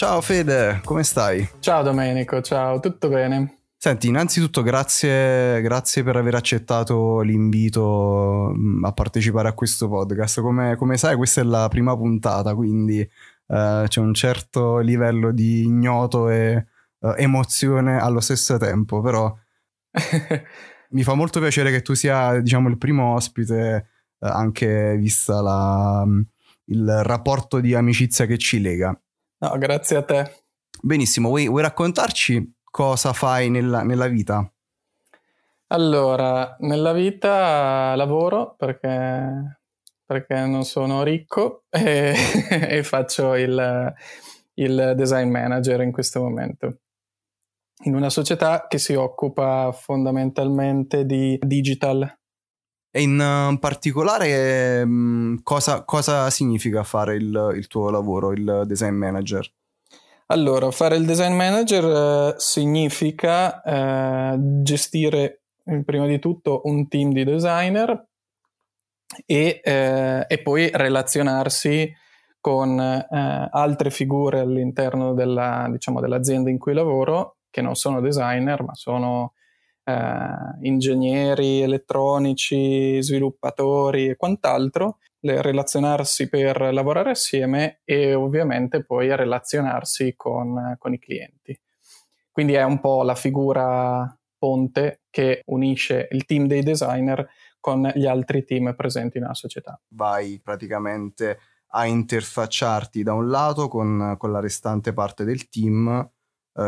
Ciao Fede, come stai? Ciao Domenico, ciao, tutto bene. Senti, innanzitutto grazie per aver accettato l'invito a partecipare a questo podcast. Come sai, questa è la prima puntata, quindi c'è un certo livello di ignoto e emozione allo stesso tempo, però mi fa molto piacere che tu sia, diciamo, il primo ospite, anche vista il rapporto di amicizia che ci lega. No, grazie a te. Benissimo, vuoi raccontarci cosa fai nella vita? Allora, nella vita lavoro perché non sono ricco e faccio il design manager in questo momento in una società che si occupa fondamentalmente di digital. E in particolare cosa significa fare il tuo lavoro, il design manager? Allora, fare il design manager significa gestire prima di tutto un team di designer e poi relazionarsi con altre figure all'interno dell'azienda in cui lavoro, che non sono designer ma sono ingegneri elettronici, sviluppatori e quant'altro, relazionarsi per lavorare assieme e ovviamente poi relazionarsi con i clienti. Quindi è un po' la figura ponte che unisce il team dei designer con gli altri team presenti nella società. Vai praticamente a interfacciarti da un lato con la restante parte del team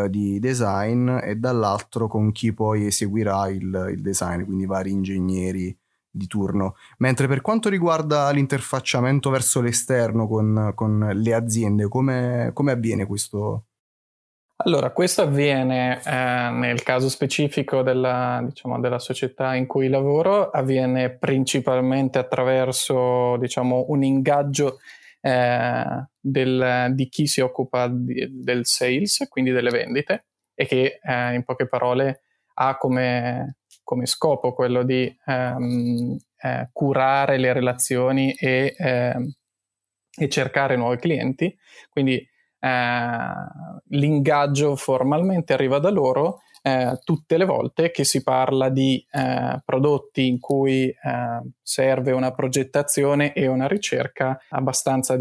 di design e dall'altro con chi poi eseguirà il design, quindi vari ingegneri di turno. Mentre per quanto riguarda l'interfacciamento verso l'esterno con le aziende, come avviene questo? Allora, questo avviene nel caso specifico della società in cui lavoro, avviene principalmente attraverso, diciamo, un ingaggio di chi si occupa del sales, quindi delle vendite, e che in poche parole ha come scopo quello di curare le relazioni e cercare nuovi clienti. Quindi l'ingaggio formalmente arriva da loro tutte le volte che si parla di prodotti in cui serve una progettazione e una ricerca abbastanza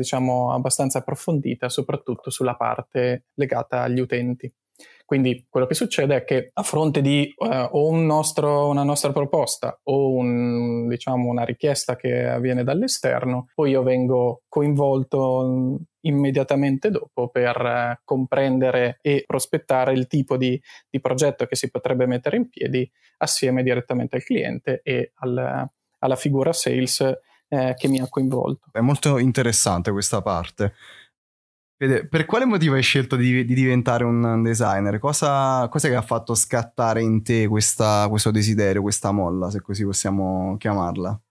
approfondita, soprattutto sulla parte legata agli utenti. Quindi quello che succede è che a fronte di o una nostra proposta o una richiesta che avviene dall'esterno, poi io vengo coinvolto immediatamente dopo per comprendere e prospettare il tipo di progetto che si potrebbe mettere in piedi assieme direttamente al cliente e alla figura sales che mi ha coinvolto. È molto interessante questa parte. Per quale motivo hai scelto di diventare un designer? Cosa che ha fatto scattare in te questo desiderio, questa molla, se così possiamo chiamarla?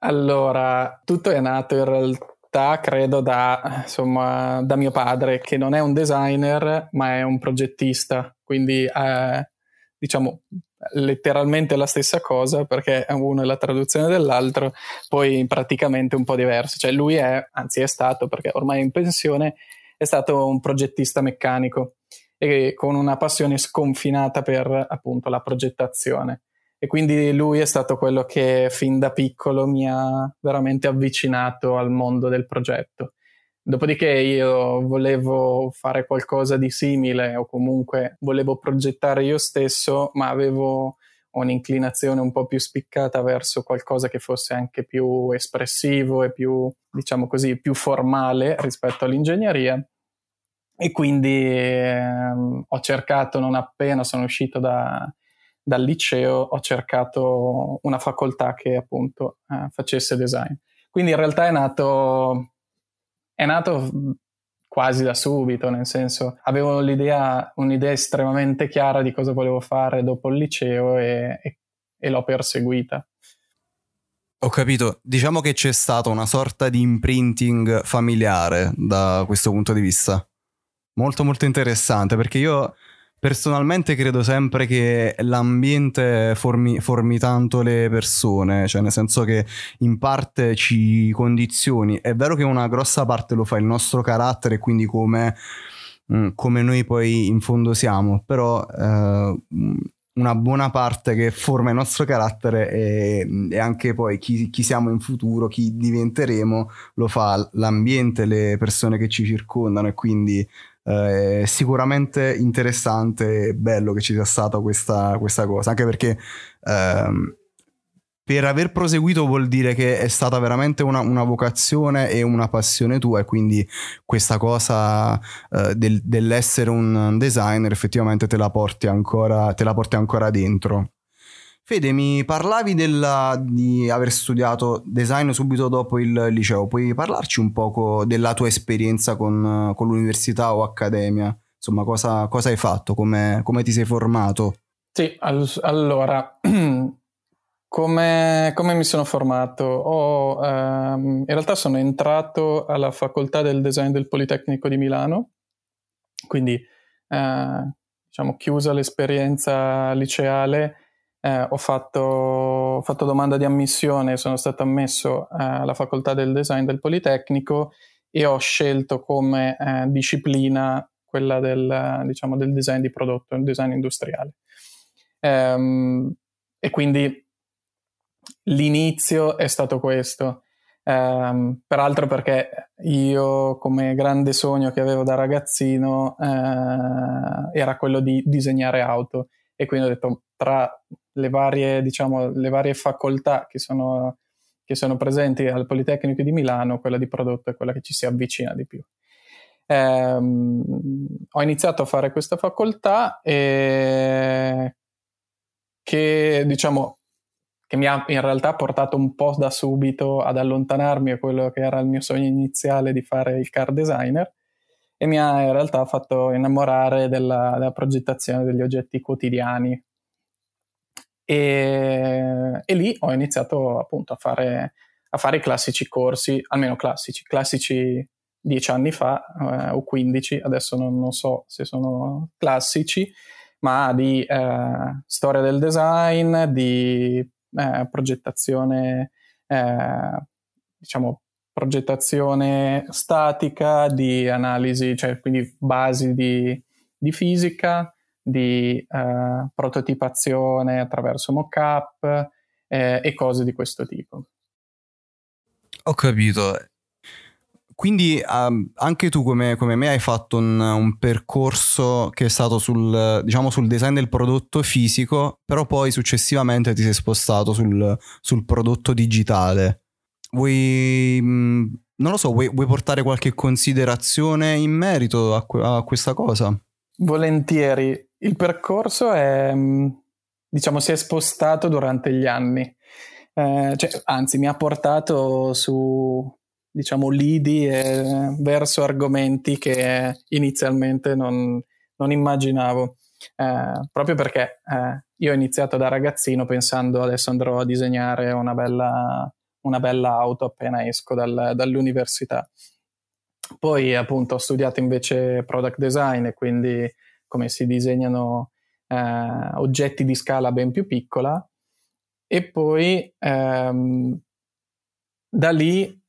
Allora, tutto è nato in realtà, credo, da mio padre, che non è un designer, ma è un progettista. Quindi, diciamo, letteralmente la stessa cosa, perché uno è la traduzione dell'altro, poi praticamente un po' diverso. Cioè lui è stato, perché ormai è in pensione, è stato un progettista meccanico e con una passione sconfinata per, appunto, la progettazione, e quindi lui è stato quello che fin da piccolo mi ha veramente avvicinato al mondo del progetto. Dopodiché io volevo fare qualcosa di simile, o comunque volevo progettare io stesso, ma avevo un'inclinazione un po' più spiccata verso qualcosa che fosse anche più espressivo e più, diciamo così, più formale rispetto all'ingegneria. E quindi ho cercato, non appena sono uscito dal liceo, ho cercato una facoltà che appunto facesse design. Quindi in realtà è nato quasi da subito, nel senso avevo un'idea estremamente chiara di cosa volevo fare dopo il liceo e l'ho perseguita. Ho capito, diciamo che c'è stato una sorta di imprinting familiare da questo punto di vista. Molto molto interessante, perché io Personalmente credo sempre che l'ambiente formi tanto le persone, cioè nel senso che in parte ci condizioni. È vero che una grossa parte lo fa il nostro carattere, quindi come noi poi in fondo siamo, però una buona parte che forma il nostro carattere e anche poi chi siamo in futuro, chi diventeremo, lo fa l'ambiente, le persone che ci circondano, e quindi è sicuramente interessante e bello che ci sia stata questa cosa, anche perché per aver proseguito vuol dire che è stata veramente una vocazione e una passione tua, e quindi questa cosa dell'essere un designer effettivamente te la porti ancora dentro. Fede, mi parlavi di aver studiato design subito dopo il liceo. Puoi parlarci un poco della tua esperienza con l'università o accademia? Insomma, cosa hai fatto? Come ti sei formato? Sì, allora, come mi sono formato? In realtà sono entrato alla facoltà del design del Politecnico di Milano, quindi diciamo chiusa l'esperienza liceale. Ho fatto domanda di ammissione, sono stato ammesso alla facoltà del design del Politecnico e ho scelto come disciplina quella del design di prodotto, il design industriale. E quindi l'inizio è stato questo. Peraltro perché io, come grande sogno che avevo da ragazzino, era quello di disegnare auto, e quindi ho detto, tra le varie facoltà che sono presenti al Politecnico di Milano, quella di prodotto è quella che ci si avvicina di più. Ho iniziato a fare questa facoltà che mi ha in realtà portato un po' da subito ad allontanarmi da quello che era il mio sogno iniziale di fare il car designer, e mi ha in realtà fatto innamorare della progettazione degli oggetti quotidiani. E lì ho iniziato appunto a fare i classici corsi, almeno classici 10 anni fa o 15, adesso non so se sono classici, ma di storia del design, di progettazione, diciamo progettazione statica, di analisi, cioè quindi basi di fisica, di prototipazione attraverso mock-up e cose di questo tipo. Ho capito. Quindi anche tu come me hai fatto un percorso che è stato sul design del prodotto fisico, però poi successivamente ti sei spostato sul prodotto digitale. Vuoi portare qualche considerazione in merito a questa cosa? Volentieri. Il percorso si è spostato durante gli anni, anzi mi ha portato su, lidi verso argomenti che inizialmente non immaginavo, proprio perché io ho iniziato da ragazzino pensando adesso andrò a disegnare una bella auto appena esco dall'università. Poi appunto ho studiato invece product design, e quindi come si disegnano oggetti di scala ben più piccola, e poi da lì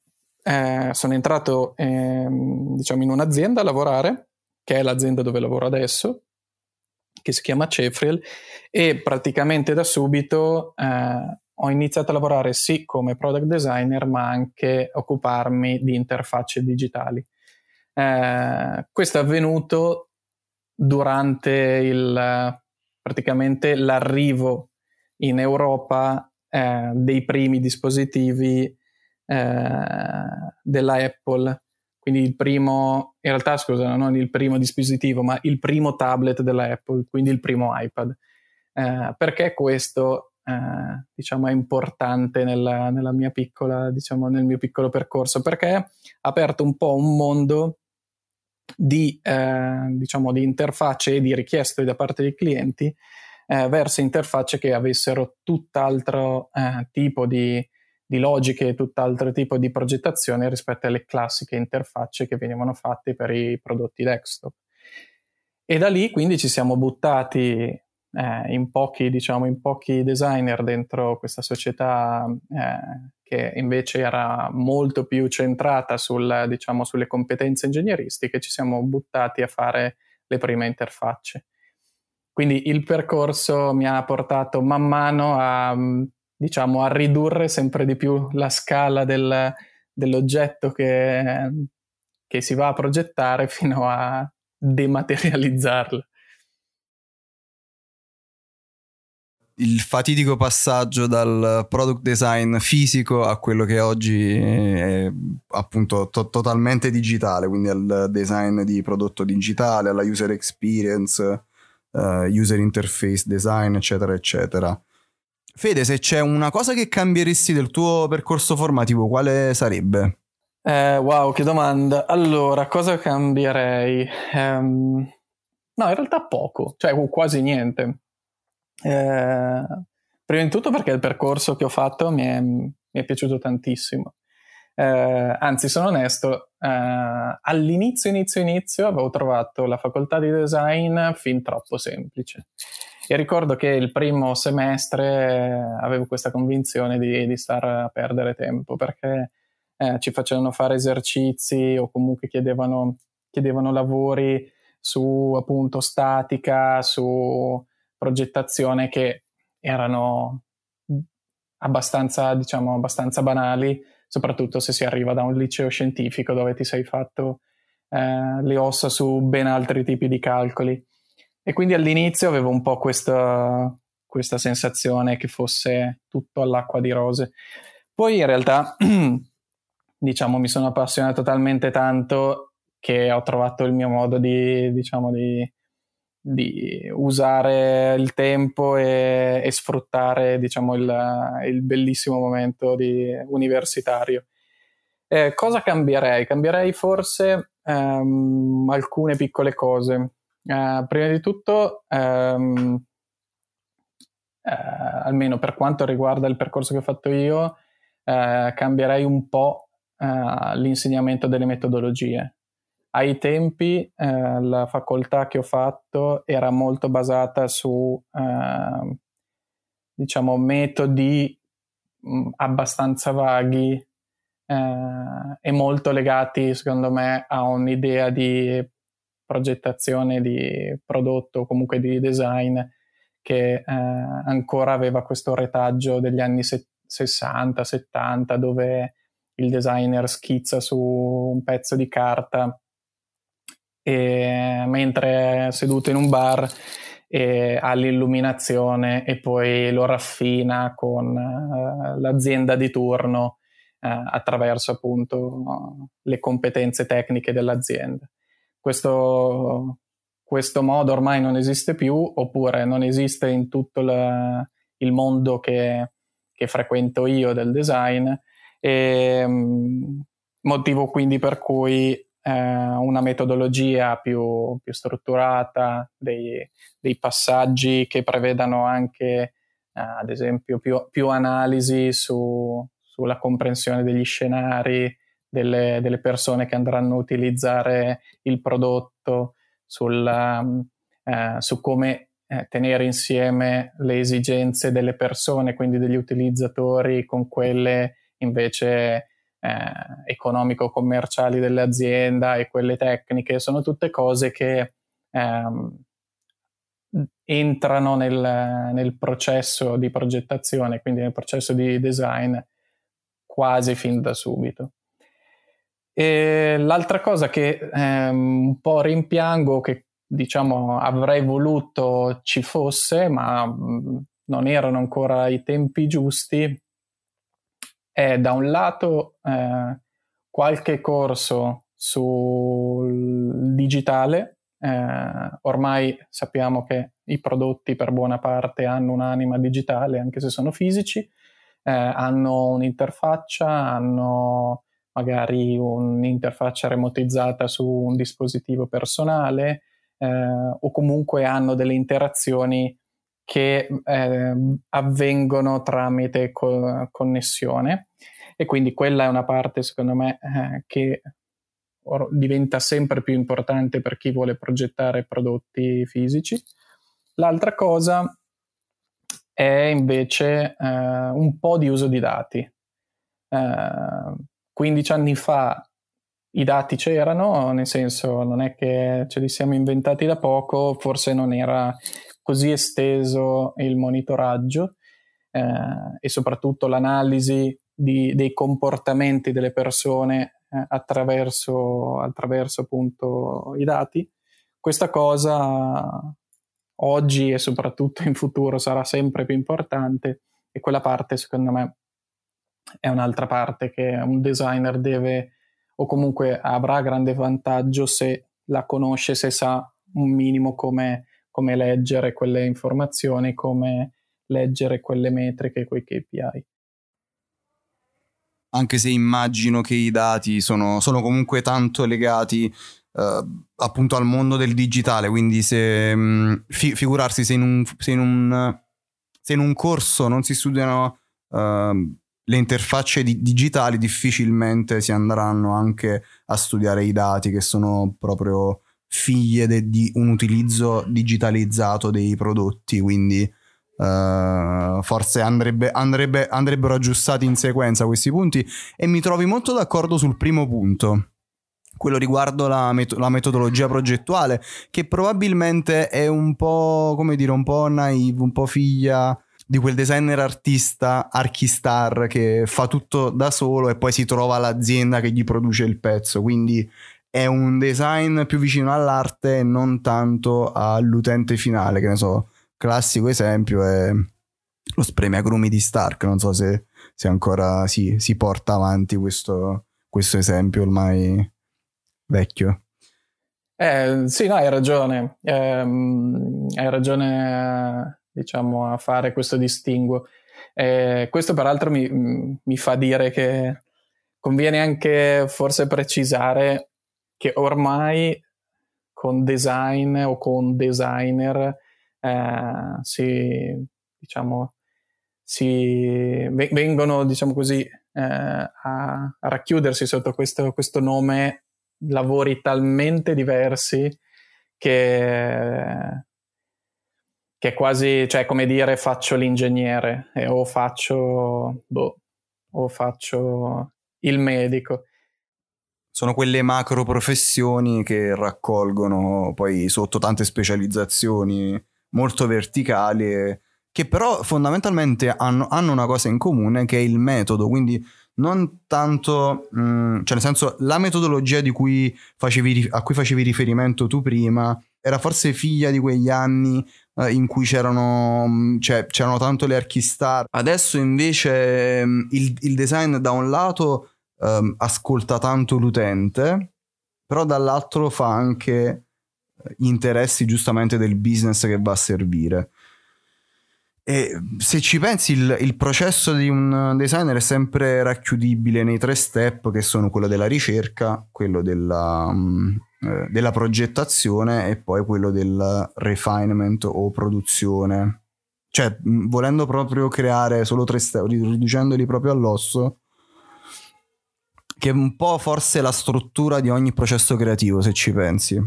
sono entrato in un'azienda a lavorare, che è l'azienda dove lavoro adesso, che si chiama Cefriel, e praticamente da subito ho iniziato a lavorare sì come product designer, ma anche occuparmi di interfacce digitali. Questo è avvenuto durante praticamente l'arrivo in Europa dei primi dispositivi della Apple, quindi il primo tablet della Apple, quindi il primo iPad. Perché questo è importante nel mio piccolo percorso, perché ha aperto un po' un mondo di interfacce e di richieste da parte dei clienti verso interfacce che avessero tutt'altro tipo di logiche, tutt'altro tipo di progettazione rispetto alle classiche interfacce che venivano fatte per i prodotti desktop. E da lì quindi ci siamo buttati in pochi designer dentro questa società che invece era molto più centrata sulle competenze ingegneristiche. Ci siamo buttati a fare le prime interfacce. Quindi il percorso mi ha portato man mano a ridurre sempre di più la scala dell'oggetto che si va a progettare, fino a dematerializzarlo. Il fatidico passaggio dal product design fisico a quello che oggi è appunto totalmente digitale, quindi al design di prodotto digitale, alla user experience, user interface design, eccetera eccetera. Fede, se c'è una cosa che cambieresti del tuo percorso formativo, quale sarebbe? Wow, che domanda. Allora, cosa cambierei? No, in realtà poco, cioè quasi niente. Prima di tutto perché il percorso che ho fatto mi è piaciuto tantissimo. Anzi, sono onesto, all'inizio avevo trovato la facoltà di design fin troppo semplice, e ricordo che il primo semestre avevo questa convinzione di star a perdere tempo, perché ci facevano fare esercizi o comunque chiedevano lavori su appunto statica, su progettazione, che erano abbastanza banali, soprattutto se si arriva da un liceo scientifico dove ti sei fatto le ossa su ben altri tipi di calcoli. E quindi all'inizio avevo un po' questa sensazione che fosse tutto all'acqua di rose. Poi in realtà mi sono appassionato talmente tanto che ho trovato il mio modo di usare il tempo e sfruttare il bellissimo momento universitario. Cosa cambierei? Cambierei forse alcune piccole cose. Prima di tutto, almeno per quanto riguarda il percorso che ho fatto io, cambierei un po' l'insegnamento delle metodologie. Ai tempi la facoltà che ho fatto era molto basata su metodi abbastanza vaghi e molto legati, secondo me, a un'idea di progettazione di prodotto o comunque di design che ancora aveva questo retaggio degli anni 60-70, dove il designer schizza su un pezzo di carta mentre è seduto in un bar e ha l'illuminazione, e poi lo raffina con l'azienda di turno attraverso appunto le competenze tecniche dell'azienda. Questo modo ormai non esiste più, oppure non esiste in tutto il mondo che frequento io del design, e motivo quindi per cui una metodologia più strutturata, dei passaggi che prevedano anche ad esempio più analisi sulla comprensione degli scenari, delle persone che andranno a utilizzare il prodotto, su come tenere insieme le esigenze delle persone, quindi degli utilizzatori, con quelle invece economico-commerciali dell'azienda, e quelle tecniche. Sono tutte cose che entrano nel processo di progettazione, quindi nel processo di design, quasi fin da subito. E l'altra cosa che un po' rimpiango, che avrei voluto ci fosse, ma non erano ancora i tempi giusti, è da un lato qualche corso sul digitale. Ormai sappiamo che i prodotti per buona parte hanno un'anima digitale, anche se sono fisici, hanno un'interfaccia, hanno magari un'interfaccia remotizzata su un dispositivo personale, o comunque hanno delle interazioni che avvengono tramite connessione, e quindi quella è una parte, secondo me, che diventa sempre più importante per chi vuole progettare prodotti fisici. L'altra cosa è invece un po' di uso di dati. 15 anni fa i dati c'erano, nel senso non è che ce li siamo inventati da poco, forse non era così esteso il monitoraggio e soprattutto l'analisi dei comportamenti delle persone attraverso appunto i dati. Questa cosa oggi e soprattutto in futuro sarà sempre più importante, e quella parte secondo me è un'altra parte che un designer deve, o comunque avrà grande vantaggio se la conosce, se sa un minimo come leggere quelle informazioni, come leggere quelle metriche, quei KPI. Anche se immagino che i dati sono comunque tanto legati appunto al mondo del digitale, quindi se figurarsi se in un corso non si studiano le interfacce digitali, difficilmente si andranno anche a studiare i dati, che sono proprio figlie di un utilizzo digitalizzato dei prodotti, quindi forse andrebbero aggiustati in sequenza questi punti. E mi trovi molto d'accordo sul primo punto, quello riguardo la metodologia progettuale, che probabilmente è un po', come dire, un po' naive, un po' figlia di quel designer artista archistar che fa tutto da solo e poi si trova l'azienda che gli produce il pezzo, quindi è un design più vicino all'arte e non tanto all'utente finale. Che ne so, classico esempio è lo spremiagrumi di Stark, non so se ancora si porta avanti questo esempio ormai vecchio. Sì, no, hai ragione, diciamo, a fare questo distinguo. Questo peraltro mi fa dire che conviene anche forse precisare che ormai con design o con designer vengono, diciamo così, a racchiudersi sotto questo nome lavori talmente diversi che è quasi, cioè, come dire, faccio l'ingegnere o faccio o faccio il medico. Sono quelle macro professioni che raccolgono poi sotto tante specializzazioni molto verticali, che però fondamentalmente hanno una cosa in comune, che è il metodo, quindi non tanto cioè, nel senso, la metodologia a cui facevi riferimento tu prima era forse figlia di quegli anni in cui c'erano tanto le archistar. Adesso invece il design da un lato ascolta tanto l'utente, però dall'altro fa anche gli interessi giustamente del business che va a servire. E se ci pensi, il processo di un designer è sempre racchiudibile nei 3 step, che sono quello della ricerca, quello della progettazione e poi quello del refinement o produzione. Cioè, volendo proprio creare solo 3 step, riducendoli proprio all'osso, che è un po' forse la struttura di ogni processo creativo, se ci pensi.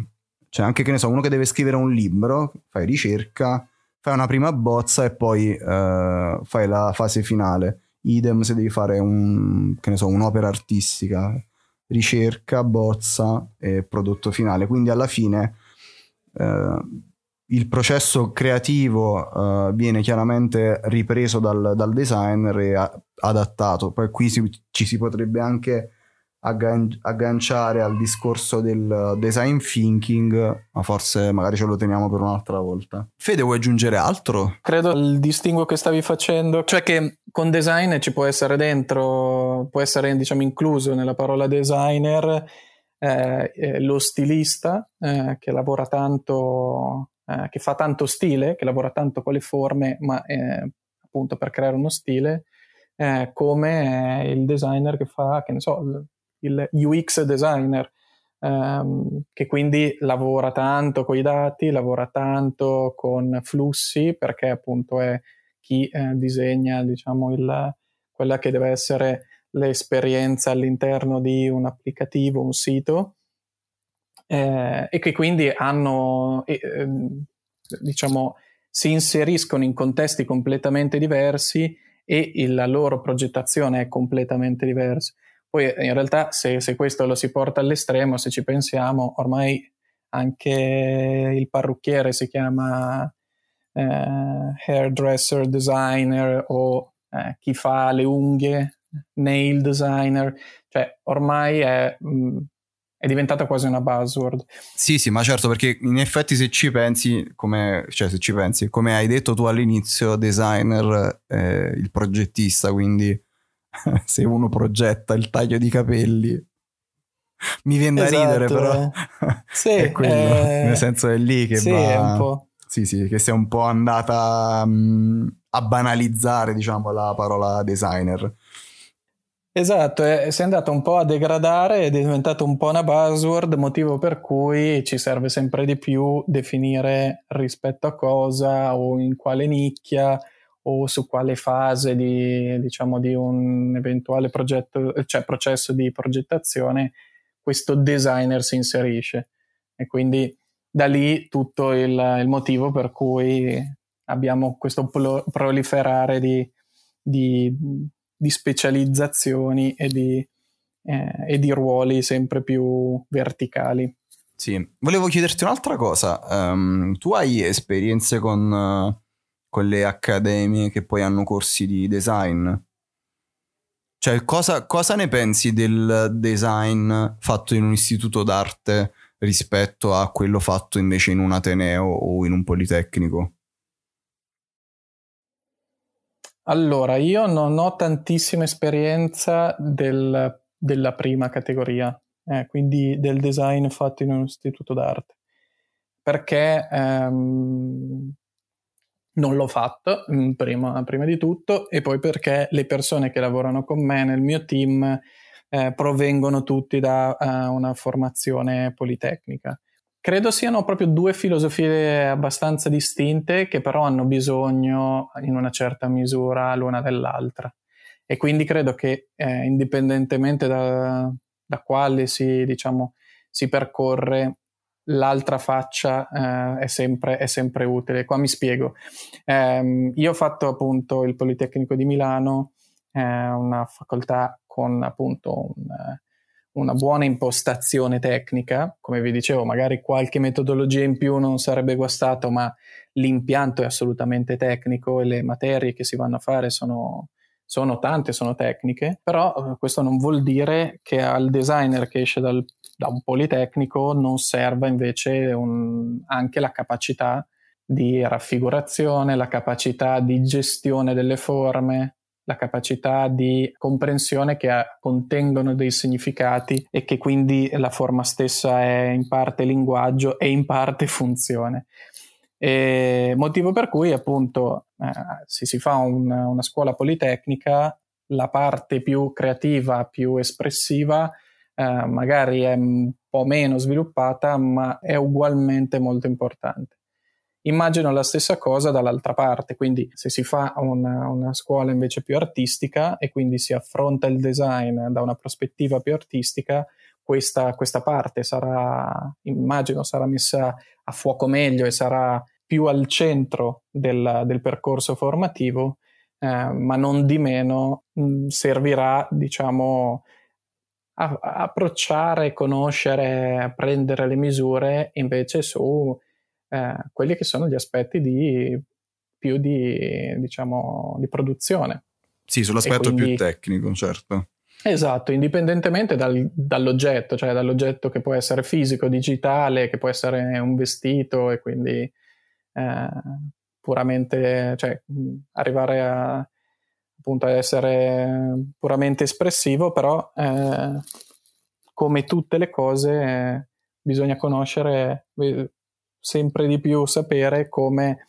Cioè, anche, che ne so, uno che deve scrivere un libro, fai ricerca, fai una prima bozza e poi fai la fase finale. Idem se devi fare un'opera artistica, ricerca, bozza e prodotto finale. Quindi alla fine il processo creativo viene chiaramente ripreso dal designer e adattato. Poi qui ci si potrebbe anche agganciare al discorso del design thinking, ma forse magari ce lo teniamo per un'altra volta. Fede, vuoi aggiungere altro? Credo il distinguo che stavi facendo, cioè che con design ci può essere dentro, può essere, diciamo, incluso nella parola designer lo stilista che lavora tanto, che fa tanto stile, che lavora tanto con le forme, ma appunto per creare uno stile, come il designer che fa, che ne so, il UX designer, che quindi lavora tanto con i dati, lavora tanto con flussi, perché appunto è chi disegna, diciamo, quella che deve essere l'esperienza all'interno di un applicativo, un sito, e che quindi hanno, diciamo, si inseriscono in contesti completamente diversi e la loro progettazione è completamente diversa. Poi in realtà se questo lo si porta all'estremo, se ci pensiamo, ormai anche il parrucchiere si chiama hairdresser designer o chi fa le unghie, nail designer, cioè ormai è diventata quasi una buzzword. Sì, ma certo, perché in effetti se ci pensi, come hai detto tu all'inizio, designer è il progettista, quindi se uno progetta il taglio di capelli, mi viene da ridere, però sì, è quello, nel senso è lì che sì, va un po'. Sì, che si è un po' andata a banalizzare, diciamo, la parola designer. Esatto, si è andato un po' a degradare ed è diventato un po' una buzzword, motivo per cui ci serve sempre di più definire rispetto a cosa o in quale nicchia o su quale fase di un eventuale progetto, cioè processo di progettazione, questo designer si inserisce. E quindi da lì tutto il motivo per cui abbiamo questo proliferare di specializzazioni e di ruoli sempre più verticali. Sì, volevo chiederti un'altra cosa. Tu hai esperienze con le accademie che poi hanno corsi di design? Cioè, cosa ne pensi del design fatto in un istituto d'arte rispetto a quello fatto invece in un ateneo o in un politecnico? Allora, io non ho tantissima esperienza della prima categoria, quindi del design fatto in un istituto d'arte, perché non l'ho fatto prima di tutto, e poi perché le persone che lavorano con me nel mio team provengono tutti da una formazione politecnica. Credo siano proprio due filosofie abbastanza distinte che però hanno bisogno in una certa misura l'una dell'altra, e quindi credo che indipendentemente da quale si percorre, l'altra faccia è sempre utile. Qua mi spiego. Io ho fatto appunto il Politecnico di Milano, una facoltà con appunto una buona impostazione tecnica, come vi dicevo, magari qualche metodologia in più non sarebbe guastato, ma l'impianto è assolutamente tecnico e le materie che si vanno a fare sono tante, sono tecniche, però questo non vuol dire che al designer che esce da un politecnico non serva invece anche la capacità di raffigurazione, la capacità di gestione delle forme, la capacità di comprensione che contengono dei significati, e che quindi la forma stessa è in parte linguaggio e in parte funzione. E motivo per cui appunto se si fa una scuola politecnica, la parte più creativa, più espressiva magari è un po' meno sviluppata, ma è ugualmente molto importante. Immagino la stessa cosa dall'altra parte, quindi se si fa una scuola invece più artistica e quindi si affronta il design da una prospettiva più artistica, questa parte sarà messa a fuoco meglio e sarà più al centro del percorso formativo, ma non di meno servirà, a approcciare, conoscere, prendere le misure invece su quelli che sono gli aspetti di produzione. Sì, sull'aspetto quindi, più tecnico, certo. Esatto, indipendentemente dall'oggetto, cioè dall'oggetto che può essere fisico, digitale, che può essere un vestito, e quindi puramente, cioè arrivare a appunto a essere puramente espressivo, però come tutte le cose bisogna conoscere sempre di più, sapere come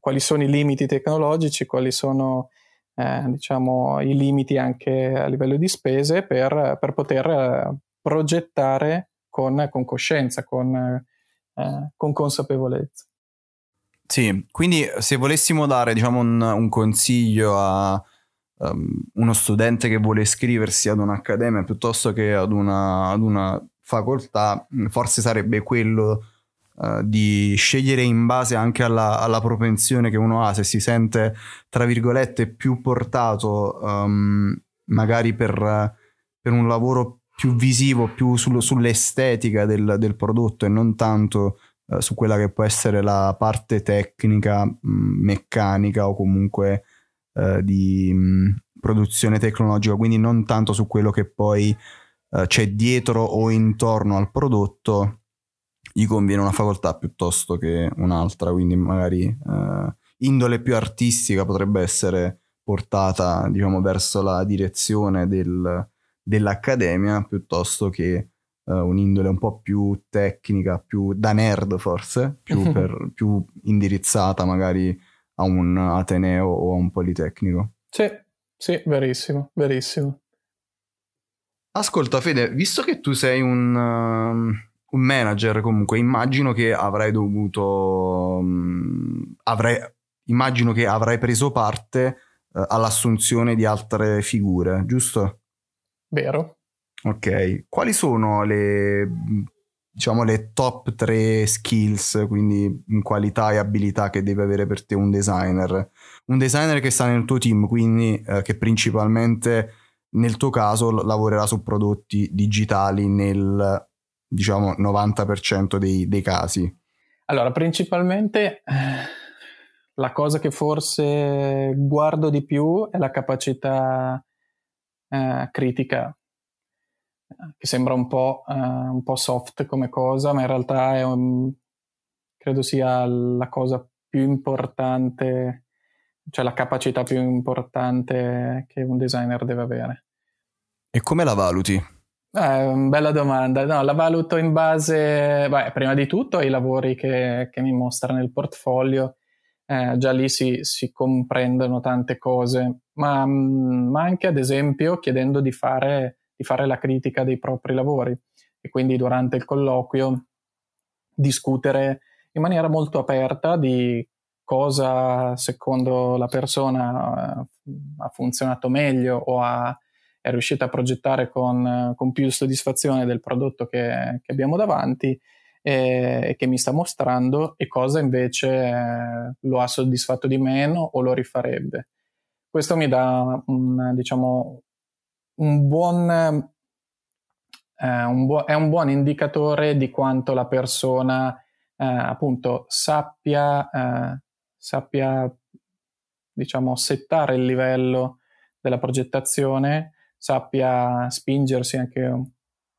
quali sono i limiti tecnologici, quali sono i limiti anche a livello di spese per poter progettare con coscienza, con consapevolezza. Sì, quindi se volessimo dare un consiglio a uno studente che vuole iscriversi ad un'accademia piuttosto che ad una facoltà forse sarebbe quello di scegliere in base anche alla propensione che uno ha, se si sente tra virgolette più portato magari per un lavoro più visivo, più sull'estetica del prodotto e non tanto su quella che può essere la parte tecnica, meccanica o comunque di produzione tecnologica, quindi non tanto su quello che poi c'è dietro o intorno al prodotto, gli conviene una facoltà piuttosto che un'altra, quindi magari indole più artistica potrebbe essere portata, diciamo, verso la direzione dell'accademia piuttosto che un'indole un po' più tecnica, più da nerd forse, più indirizzata magari a un ateneo o a un politecnico. Sì, sì, verissimo, verissimo. Ascolta Fede, visto che tu sei un manager comunque, immagino che avrai dovuto, immagino che avrai preso parte all'assunzione di altre figure, giusto? Vero. Ok, quali sono le, diciamo, le top 3 skills, quindi qualità e abilità che deve avere per te un designer? Un designer che sta nel tuo team, quindi che principalmente nel tuo caso lavorerà su prodotti digitali nel, diciamo, 90% dei casi. Allora, principalmente la cosa che forse guardo di più è la capacità critica, che sembra un po' soft come cosa, ma in realtà è credo sia la cosa più importante, cioè la capacità più importante che un designer deve avere. E come la valuti? Bella domanda. No, la valuto in base, prima di tutto ai lavori che mi mostra nel portfolio. Già lì si comprendono tante cose, ma anche ad esempio chiedendo di fare la critica dei propri lavori, e quindi durante il colloquio discutere in maniera molto aperta di cosa secondo la persona ha funzionato meglio o è riuscita a progettare con più soddisfazione del prodotto che abbiamo davanti e che mi sta mostrando, e cosa invece lo ha soddisfatto di meno o lo rifarebbe. Questo mi dà è un buon indicatore di quanto la persona appunto sappia diciamo settare il livello della progettazione, sappia spingersi anche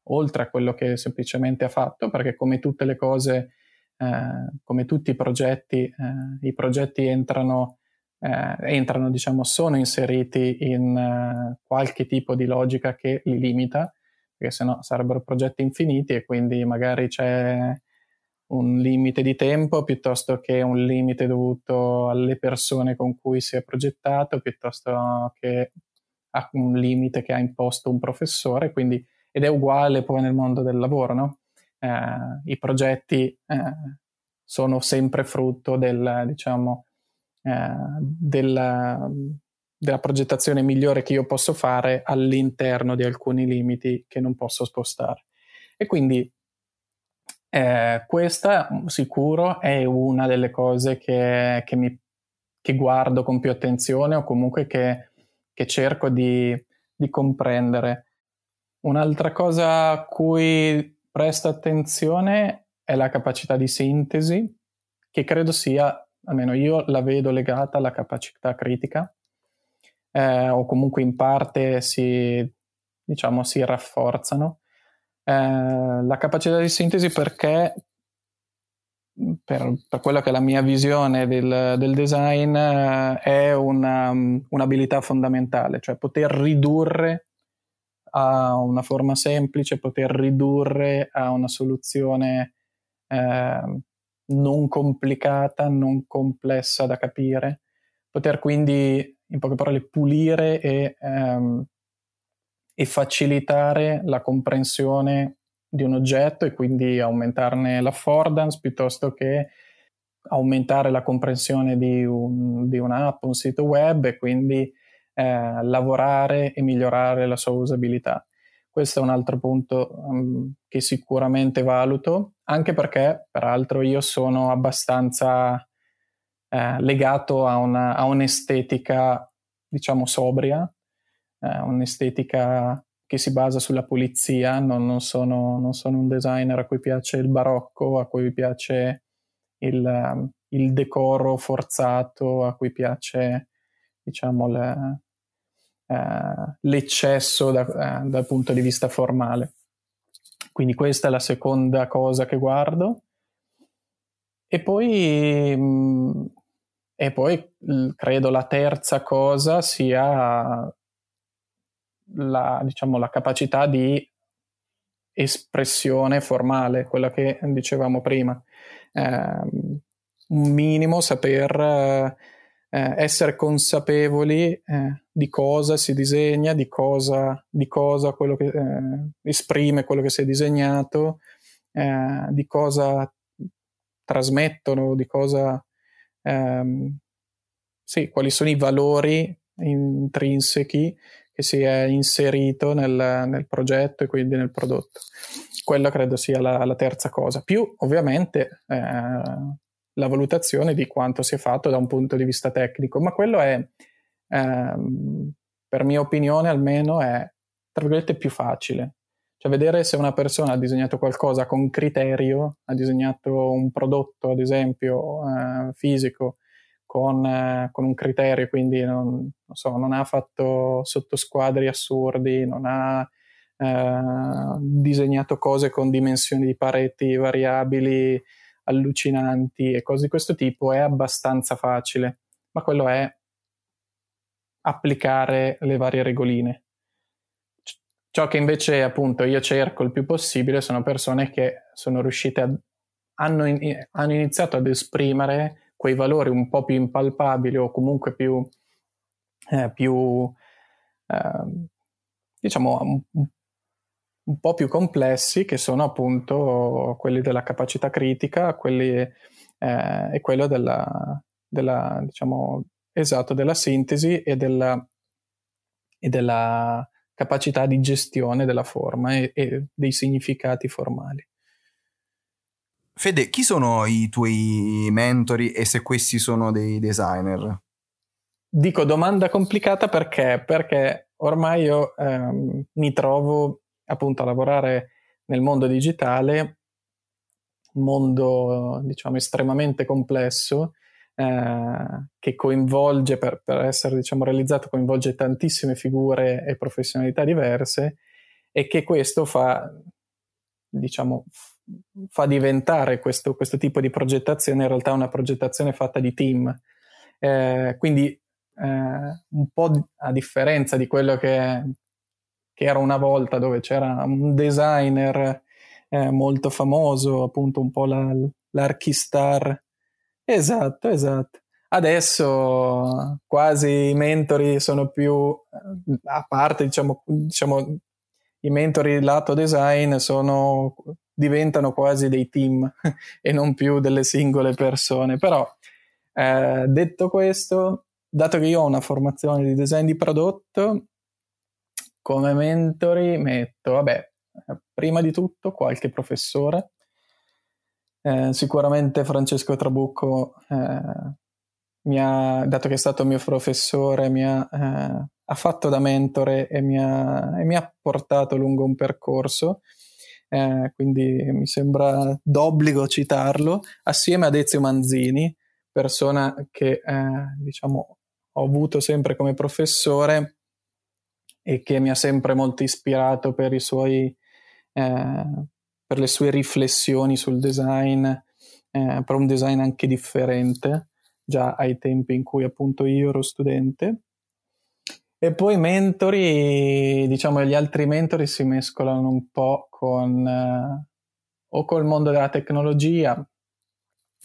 oltre a quello che semplicemente ha fatto, perché come tutte le cose, come tutti i progetti entrano, diciamo, sono inseriti in qualche tipo di logica che li limita, perché sennò sarebbero progetti infiniti e quindi magari c'è un limite di tempo piuttosto che un limite dovuto alle persone con cui si è progettato, piuttosto che a un limite che ha imposto un professore, quindi, ed è uguale poi nel mondo del lavoro, no? I progetti sono sempre frutto della progettazione migliore che io posso fare all'interno di alcuni limiti che non posso spostare. E quindi questa sicuro è una delle cose che guardo con più attenzione, o comunque che cerco di comprendere. Un'altra cosa a cui presto attenzione è la capacità di sintesi, che credo sia, almeno io la vedo legata alla capacità critica, o comunque in parte si rafforzano. La capacità di sintesi perché, per quella che è la mia visione del design, è un'abilità fondamentale, cioè poter ridurre a una forma semplice, poter ridurre a una soluzione non complicata, non complessa da capire, poter quindi, in poche parole, pulire e facilitare la comprensione di un oggetto, e quindi aumentarne l'affordance piuttosto che aumentare la comprensione di un'app, un sito web, e quindi lavorare e migliorare la sua usabilità. Questo è un altro punto che sicuramente valuto, anche perché peraltro io sono abbastanza legato a un'estetica, diciamo, sobria, un'estetica che si basa sulla pulizia. Non sono un designer a cui piace il barocco, a cui piace il decoro forzato, a cui piace, diciamo, l'eccesso dal punto di vista formale. Quindi questa è la seconda cosa che guardo. E poi credo la terza cosa sia la capacità di espressione formale, quella che dicevamo prima, un minimo saper essere consapevoli di cosa si disegna, di cosa quello che esprime quello che si è disegnato, di cosa trasmettono, di cosa quali sono i valori intrinsechi che si è inserito nel progetto e quindi nel prodotto. Quella credo sia la terza cosa, più ovviamente la valutazione di quanto si è fatto da un punto di vista tecnico, ma quello è, per mia opinione almeno, è tra virgolette più facile, cioè vedere se una persona ha disegnato qualcosa con criterio, ha disegnato un prodotto ad esempio fisico con un criterio, quindi non ha fatto sottosquadri assurdi, non ha disegnato cose con dimensioni di pareti variabili allucinanti e cose di questo tipo, è abbastanza facile, ma quello è applicare le varie regoline. Ciò che invece appunto io cerco il più possibile sono persone che sono riuscite hanno iniziato ad esprimere quei valori un po' più impalpabili o comunque più un po' più complessi, che sono appunto quelli della capacità critica, e quello della sintesi e della capacità di gestione della forma e dei significati formali. Fede, chi sono i tuoi mentori e se questi sono dei designer? Dico domanda complicata perché ormai io mi trovo appunto a lavorare nel mondo digitale, un mondo diciamo estremamente complesso, che coinvolge, per essere diciamo realizzato, coinvolge tantissime figure e professionalità diverse, e che questo fa diventare questo tipo di progettazione in realtà una progettazione fatta di team, quindi un po' a differenza di quello che era una volta, dove c'era un designer molto famoso, appunto un po' l'archistar. Esatto. Adesso quasi i mentori sono più, a parte diciamo i mentori lato design, diventano quasi dei team e non più delle singole persone. Però detto questo, dato che io ho una formazione di design di prodotto, come mentori metto prima di tutto qualche professore, sicuramente Francesco Trabucco dato che è stato mio professore, ha fatto da mentore e mi ha portato lungo un percorso. Quindi mi sembra d'obbligo citarlo, assieme ad Ezio Manzini, persona che ho avuto sempre come professore e che mi ha sempre molto ispirato per le sue riflessioni sul design, per un design anche differente già ai tempi in cui appunto io ero studente. E poi mentori, diciamo gli altri mentori si mescolano un po' o col mondo della tecnologia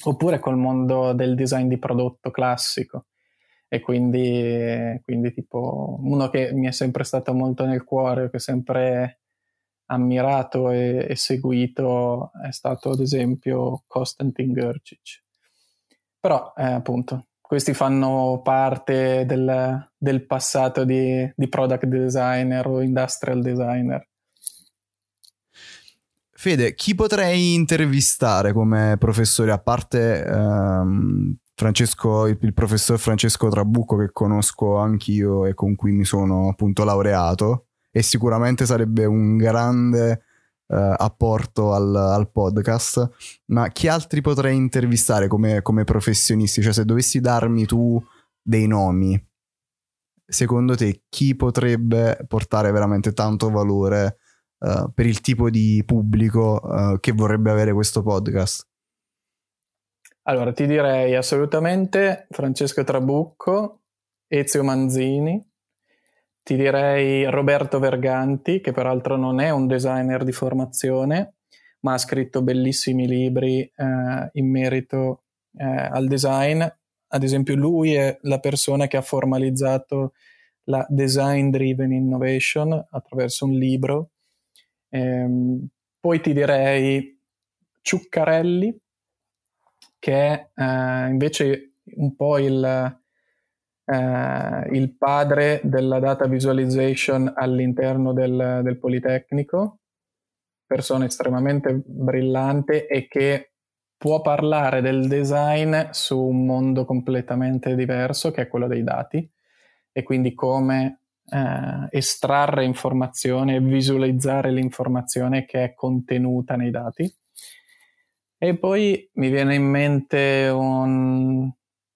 oppure col mondo del design di prodotto classico, e quindi tipo uno che mi è sempre stato molto nel cuore, che ho sempre ammirato e seguito, è stato ad esempio Konstantin Gercic. Però appunto questi fanno parte del passato di product designer o industrial designer. Fede, chi potrei intervistare come professore, a parte il professor Francesco Trabucco, che conosco anch'io e con cui mi sono appunto laureato, e sicuramente sarebbe un grande apporto al podcast, ma chi altri potrei intervistare come professionisti? Cioè, se dovessi darmi tu dei nomi, secondo te chi potrebbe portare veramente tanto valore per il tipo di pubblico che vorrebbe avere questo podcast? Allora, ti direi assolutamente Francesco Trabucco, Ezio Manzini, ti direi Roberto Verganti, che peraltro non è un designer di formazione, ma ha scritto bellissimi libri in merito al design. Ad esempio, lui è la persona che ha formalizzato la Design Driven Innovation attraverso un libro. Poi ti direi Ciuccarelli, che è invece un po' il padre della data visualization all'interno del Politecnico, persona estremamente brillante e che può parlare del design su un mondo completamente diverso, che è quello dei dati, e quindi come estrarre informazione e visualizzare l'informazione che è contenuta nei dati. E poi mi viene in mente un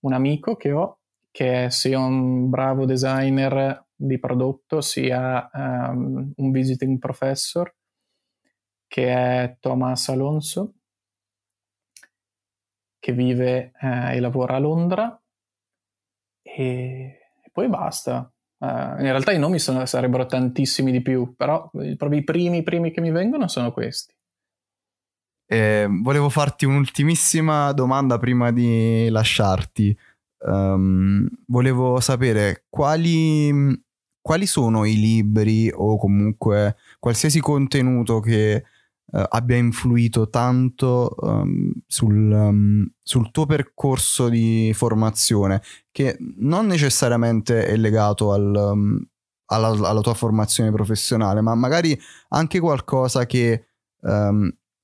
amico che ho, che è sia un bravo designer di prodotto, sia un visiting professor, che è Tomas Alonso, che vive e lavora a Londra, e poi basta. In realtà i nomi sarebbero tantissimi di più, però proprio i primi che mi vengono sono questi. Volevo farti un'ultimissima domanda prima di lasciarti. Volevo sapere quali sono i libri, o comunque qualsiasi contenuto che abbia influito tanto sul tuo percorso di formazione, che non necessariamente è legato alla tua formazione professionale, ma magari anche qualcosa che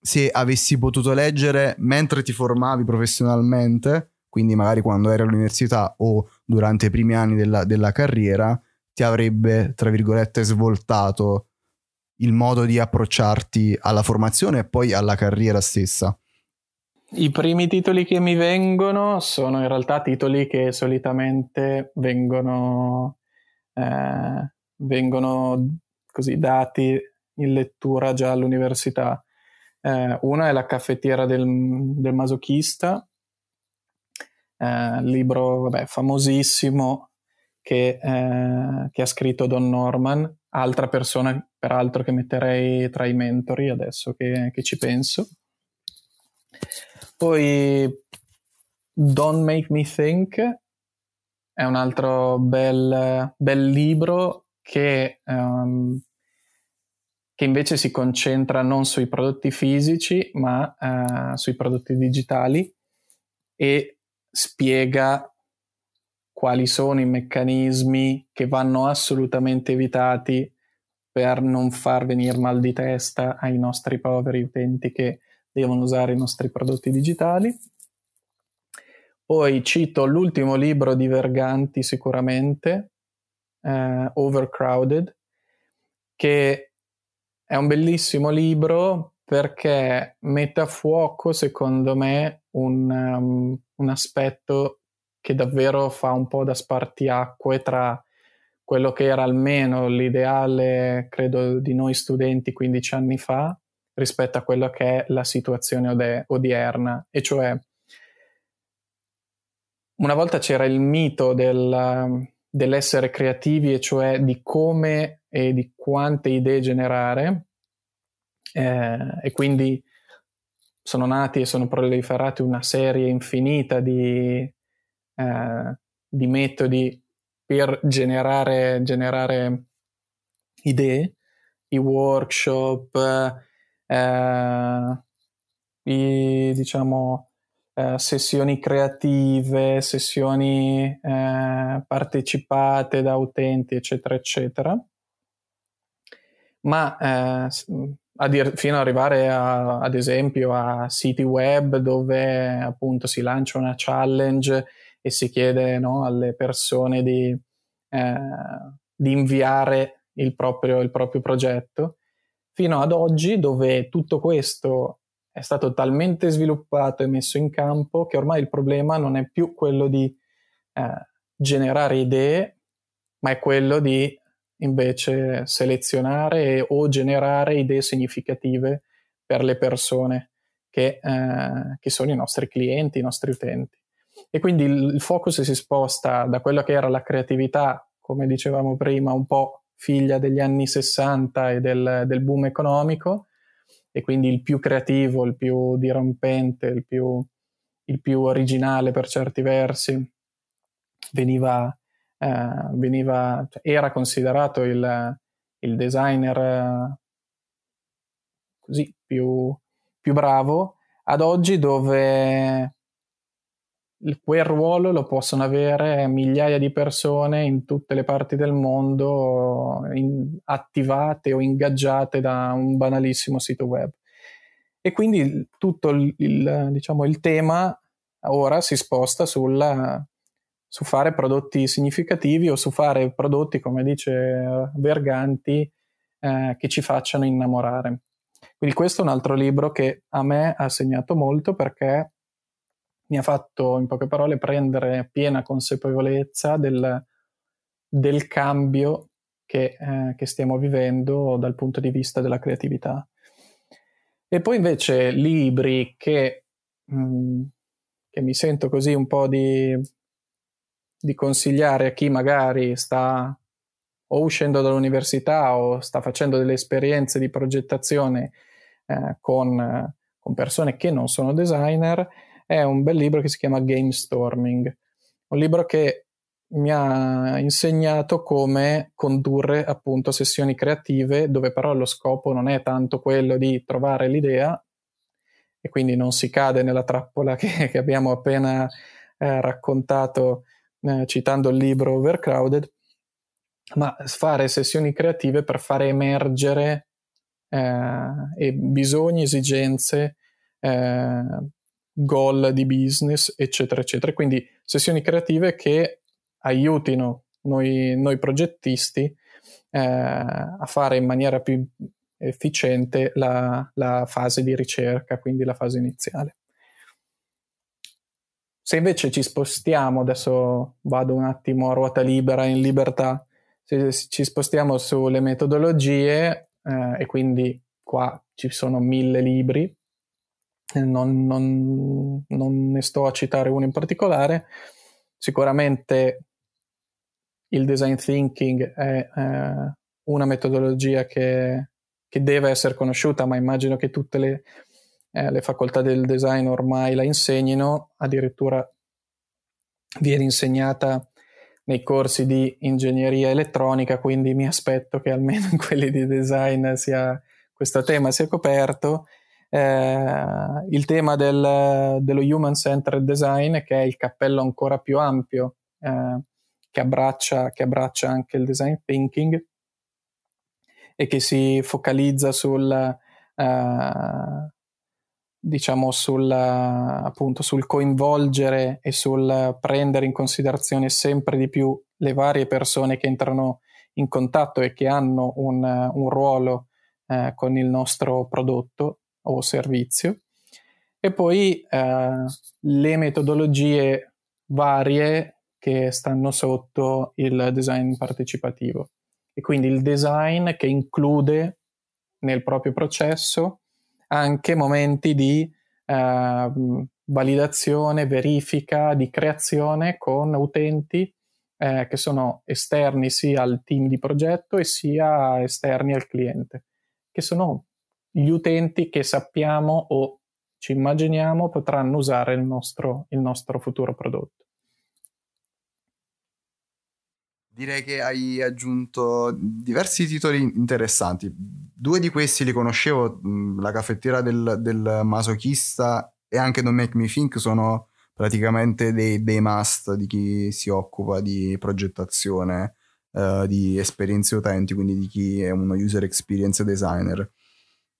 se avessi potuto leggere mentre ti formavi professionalmente, quindi magari quando eri all'università o durante i primi anni della carriera, ti avrebbe, tra virgolette, svoltato il modo di approcciarti alla formazione e poi alla carriera stessa. I primi titoli che mi vengono sono in realtà titoli che solitamente vengono così dati in lettura già all'università. Una è La Caffettiera del Masochista, libro famosissimo che ha scritto Don Norman, altra persona peraltro che metterei tra i mentori adesso che ci penso. Poi Don't Make Me Think è un altro bel libro che invece si concentra non sui prodotti fisici ma sui prodotti digitali, e spiega quali sono i meccanismi che vanno assolutamente evitati per non far venire mal di testa ai nostri poveri utenti che devono usare i nostri prodotti digitali. Poi cito l'ultimo libro di Verganti sicuramente, Overcrowded, che è un bellissimo libro perché mette a fuoco, secondo me, un aspetto che davvero fa un po' da spartiacque tra quello che era almeno l'ideale, credo, di noi studenti 15 anni fa rispetto a quella che è la situazione odierna. E cioè, una volta c'era il mito dell'essere creativi, e cioè di come e di quante idee generare, e quindi sono nati e sono proliferati una serie infinita di metodi per generare idee, i workshop, sessioni creative, sessioni partecipate da utenti, eccetera eccetera, ma fino ad arrivare ad esempio a siti web dove appunto si lancia una challenge e si chiede, no, alle persone di inviare il proprio progetto, fino ad oggi dove tutto questo è stato talmente sviluppato e messo in campo che ormai il problema non è più quello di generare idee, ma è quello di invece selezionare o generare idee significative per le persone che sono i nostri clienti, i nostri utenti. E quindi il focus si sposta da quella che era la creatività, come dicevamo prima, un po' figlia degli anni 60 e del boom economico, e quindi il più creativo, il più dirompente, il più originale per certi versi era considerato il designer così più bravo. Ad oggi dove quel ruolo lo possono avere migliaia di persone in tutte le parti del mondo, attivate o ingaggiate da un banalissimo sito web. E quindi tutto il tema ora si sposta su fare prodotti significativi, o su fare prodotti, come dice Verganti, che ci facciano innamorare. Quindi questo è un altro libro che a me ha segnato molto, perché mi ha fatto, in poche parole, prendere piena consapevolezza del cambio che stiamo vivendo dal punto di vista della creatività. E poi invece libri che mi sento così un po' di consigliare a chi magari sta o uscendo dall'università o sta facendo delle esperienze di progettazione con persone che non sono designer, è un bel libro che si chiama Gamestorming, un libro che mi ha insegnato come condurre appunto sessioni creative, dove però lo scopo non è tanto quello di trovare l'idea, e quindi non si cade nella trappola che abbiamo appena raccontato citando il libro Overcrowded, ma fare sessioni creative per fare emergere bisogni, esigenze, goal di business, eccetera eccetera. Quindi sessioni creative che aiutino noi progettisti a fare in maniera più efficiente la fase di ricerca, quindi la fase iniziale. Se invece ci spostiamo, adesso vado un attimo a ruota libera, in libertà, se ci spostiamo sulle metodologie, e quindi qua ci sono 1000 libri, non ne sto a citare uno in particolare. Sicuramente il design thinking è una metodologia che deve essere conosciuta, ma immagino che tutte le facoltà del design ormai la insegnino, addirittura viene insegnata nei corsi di ingegneria elettronica, quindi mi aspetto che almeno in quelli di design questo tema sia coperto. Il tema dello human-centered design, che è il cappello ancora più ampio, che abbraccia anche il design thinking e che si focalizza sul coinvolgere e sul prendere in considerazione sempre di più le varie persone che entrano in contatto e che hanno un ruolo con il nostro prodotto o servizio. E poi le metodologie varie che stanno sotto il design partecipativo, e quindi il design che include nel proprio processo anche momenti di validazione, verifica, di creazione con utenti che sono esterni sia al team di progetto e sia esterni al cliente, che sono gli utenti che sappiamo o ci immaginiamo potranno usare il nostro futuro prodotto. Direi che hai aggiunto diversi titoli interessanti. 2 di questi li conoscevo, La Caffettiera del Masochista e anche Don't Make Me Think, sono praticamente dei must di chi si occupa di progettazione, di esperienze utenti, quindi di chi è uno user experience designer.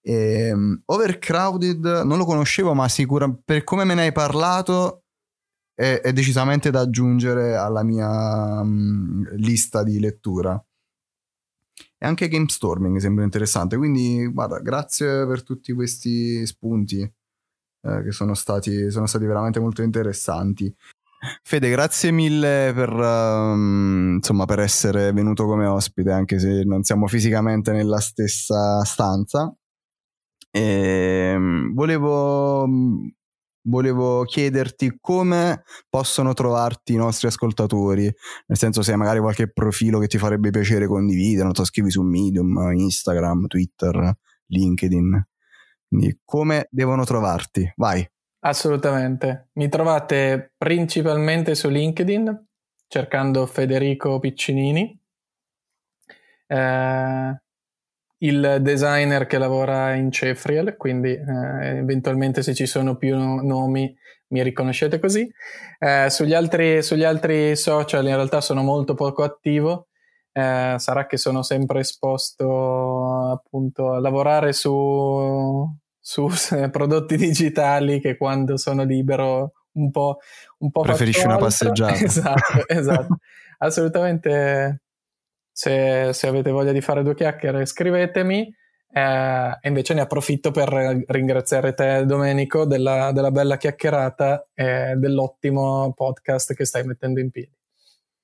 Overcrowded non lo conoscevo, ma sicuramente per come me ne hai parlato è decisamente da aggiungere alla mia lista di lettura. E anche Gamestorming sembra interessante, quindi guarda, grazie per tutti questi spunti che sono stati veramente molto interessanti. Fede, grazie mille per insomma, per essere venuto come ospite, anche se non siamo fisicamente nella stessa stanza. E volevo chiederti come possono trovarti i nostri ascoltatori, nel senso se hai magari qualche profilo che ti farebbe piacere condividere, non so, scrivi su Medium, Instagram, Twitter, LinkedIn, quindi come devono trovarti? Vai. Assolutamente, mi trovate principalmente su LinkedIn cercando Federico Piccinini, il designer che lavora in Cefriel, quindi eventualmente se ci sono più nomi mi riconoscete così. Sugli altri social in realtà sono molto poco attivo, sarà che sono sempre esposto appunto a lavorare su prodotti digitali, che quando sono libero un po' preferisci una passeggiata. Esatto. Assolutamente. Se avete voglia di fare due chiacchiere scrivetemi, e invece ne approfitto per ringraziare te, Domenico, della bella chiacchierata e dell'ottimo podcast che stai mettendo in piedi.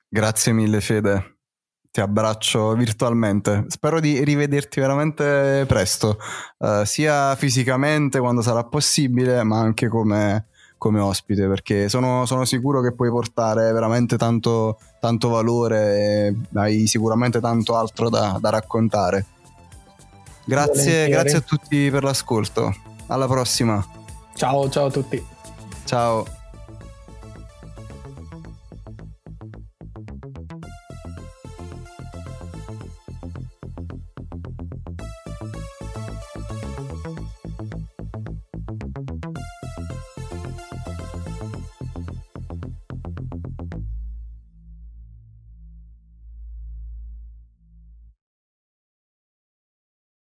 Grazie mille Fede, ti abbraccio virtualmente, spero di rivederti veramente presto, sia fisicamente quando sarà possibile, ma anche come ospite, perché sono sicuro che puoi portare veramente tanto valore e hai sicuramente tanto altro da raccontare. Grazie a tutti per l'ascolto, alla prossima. Ciao a tutti, ciao.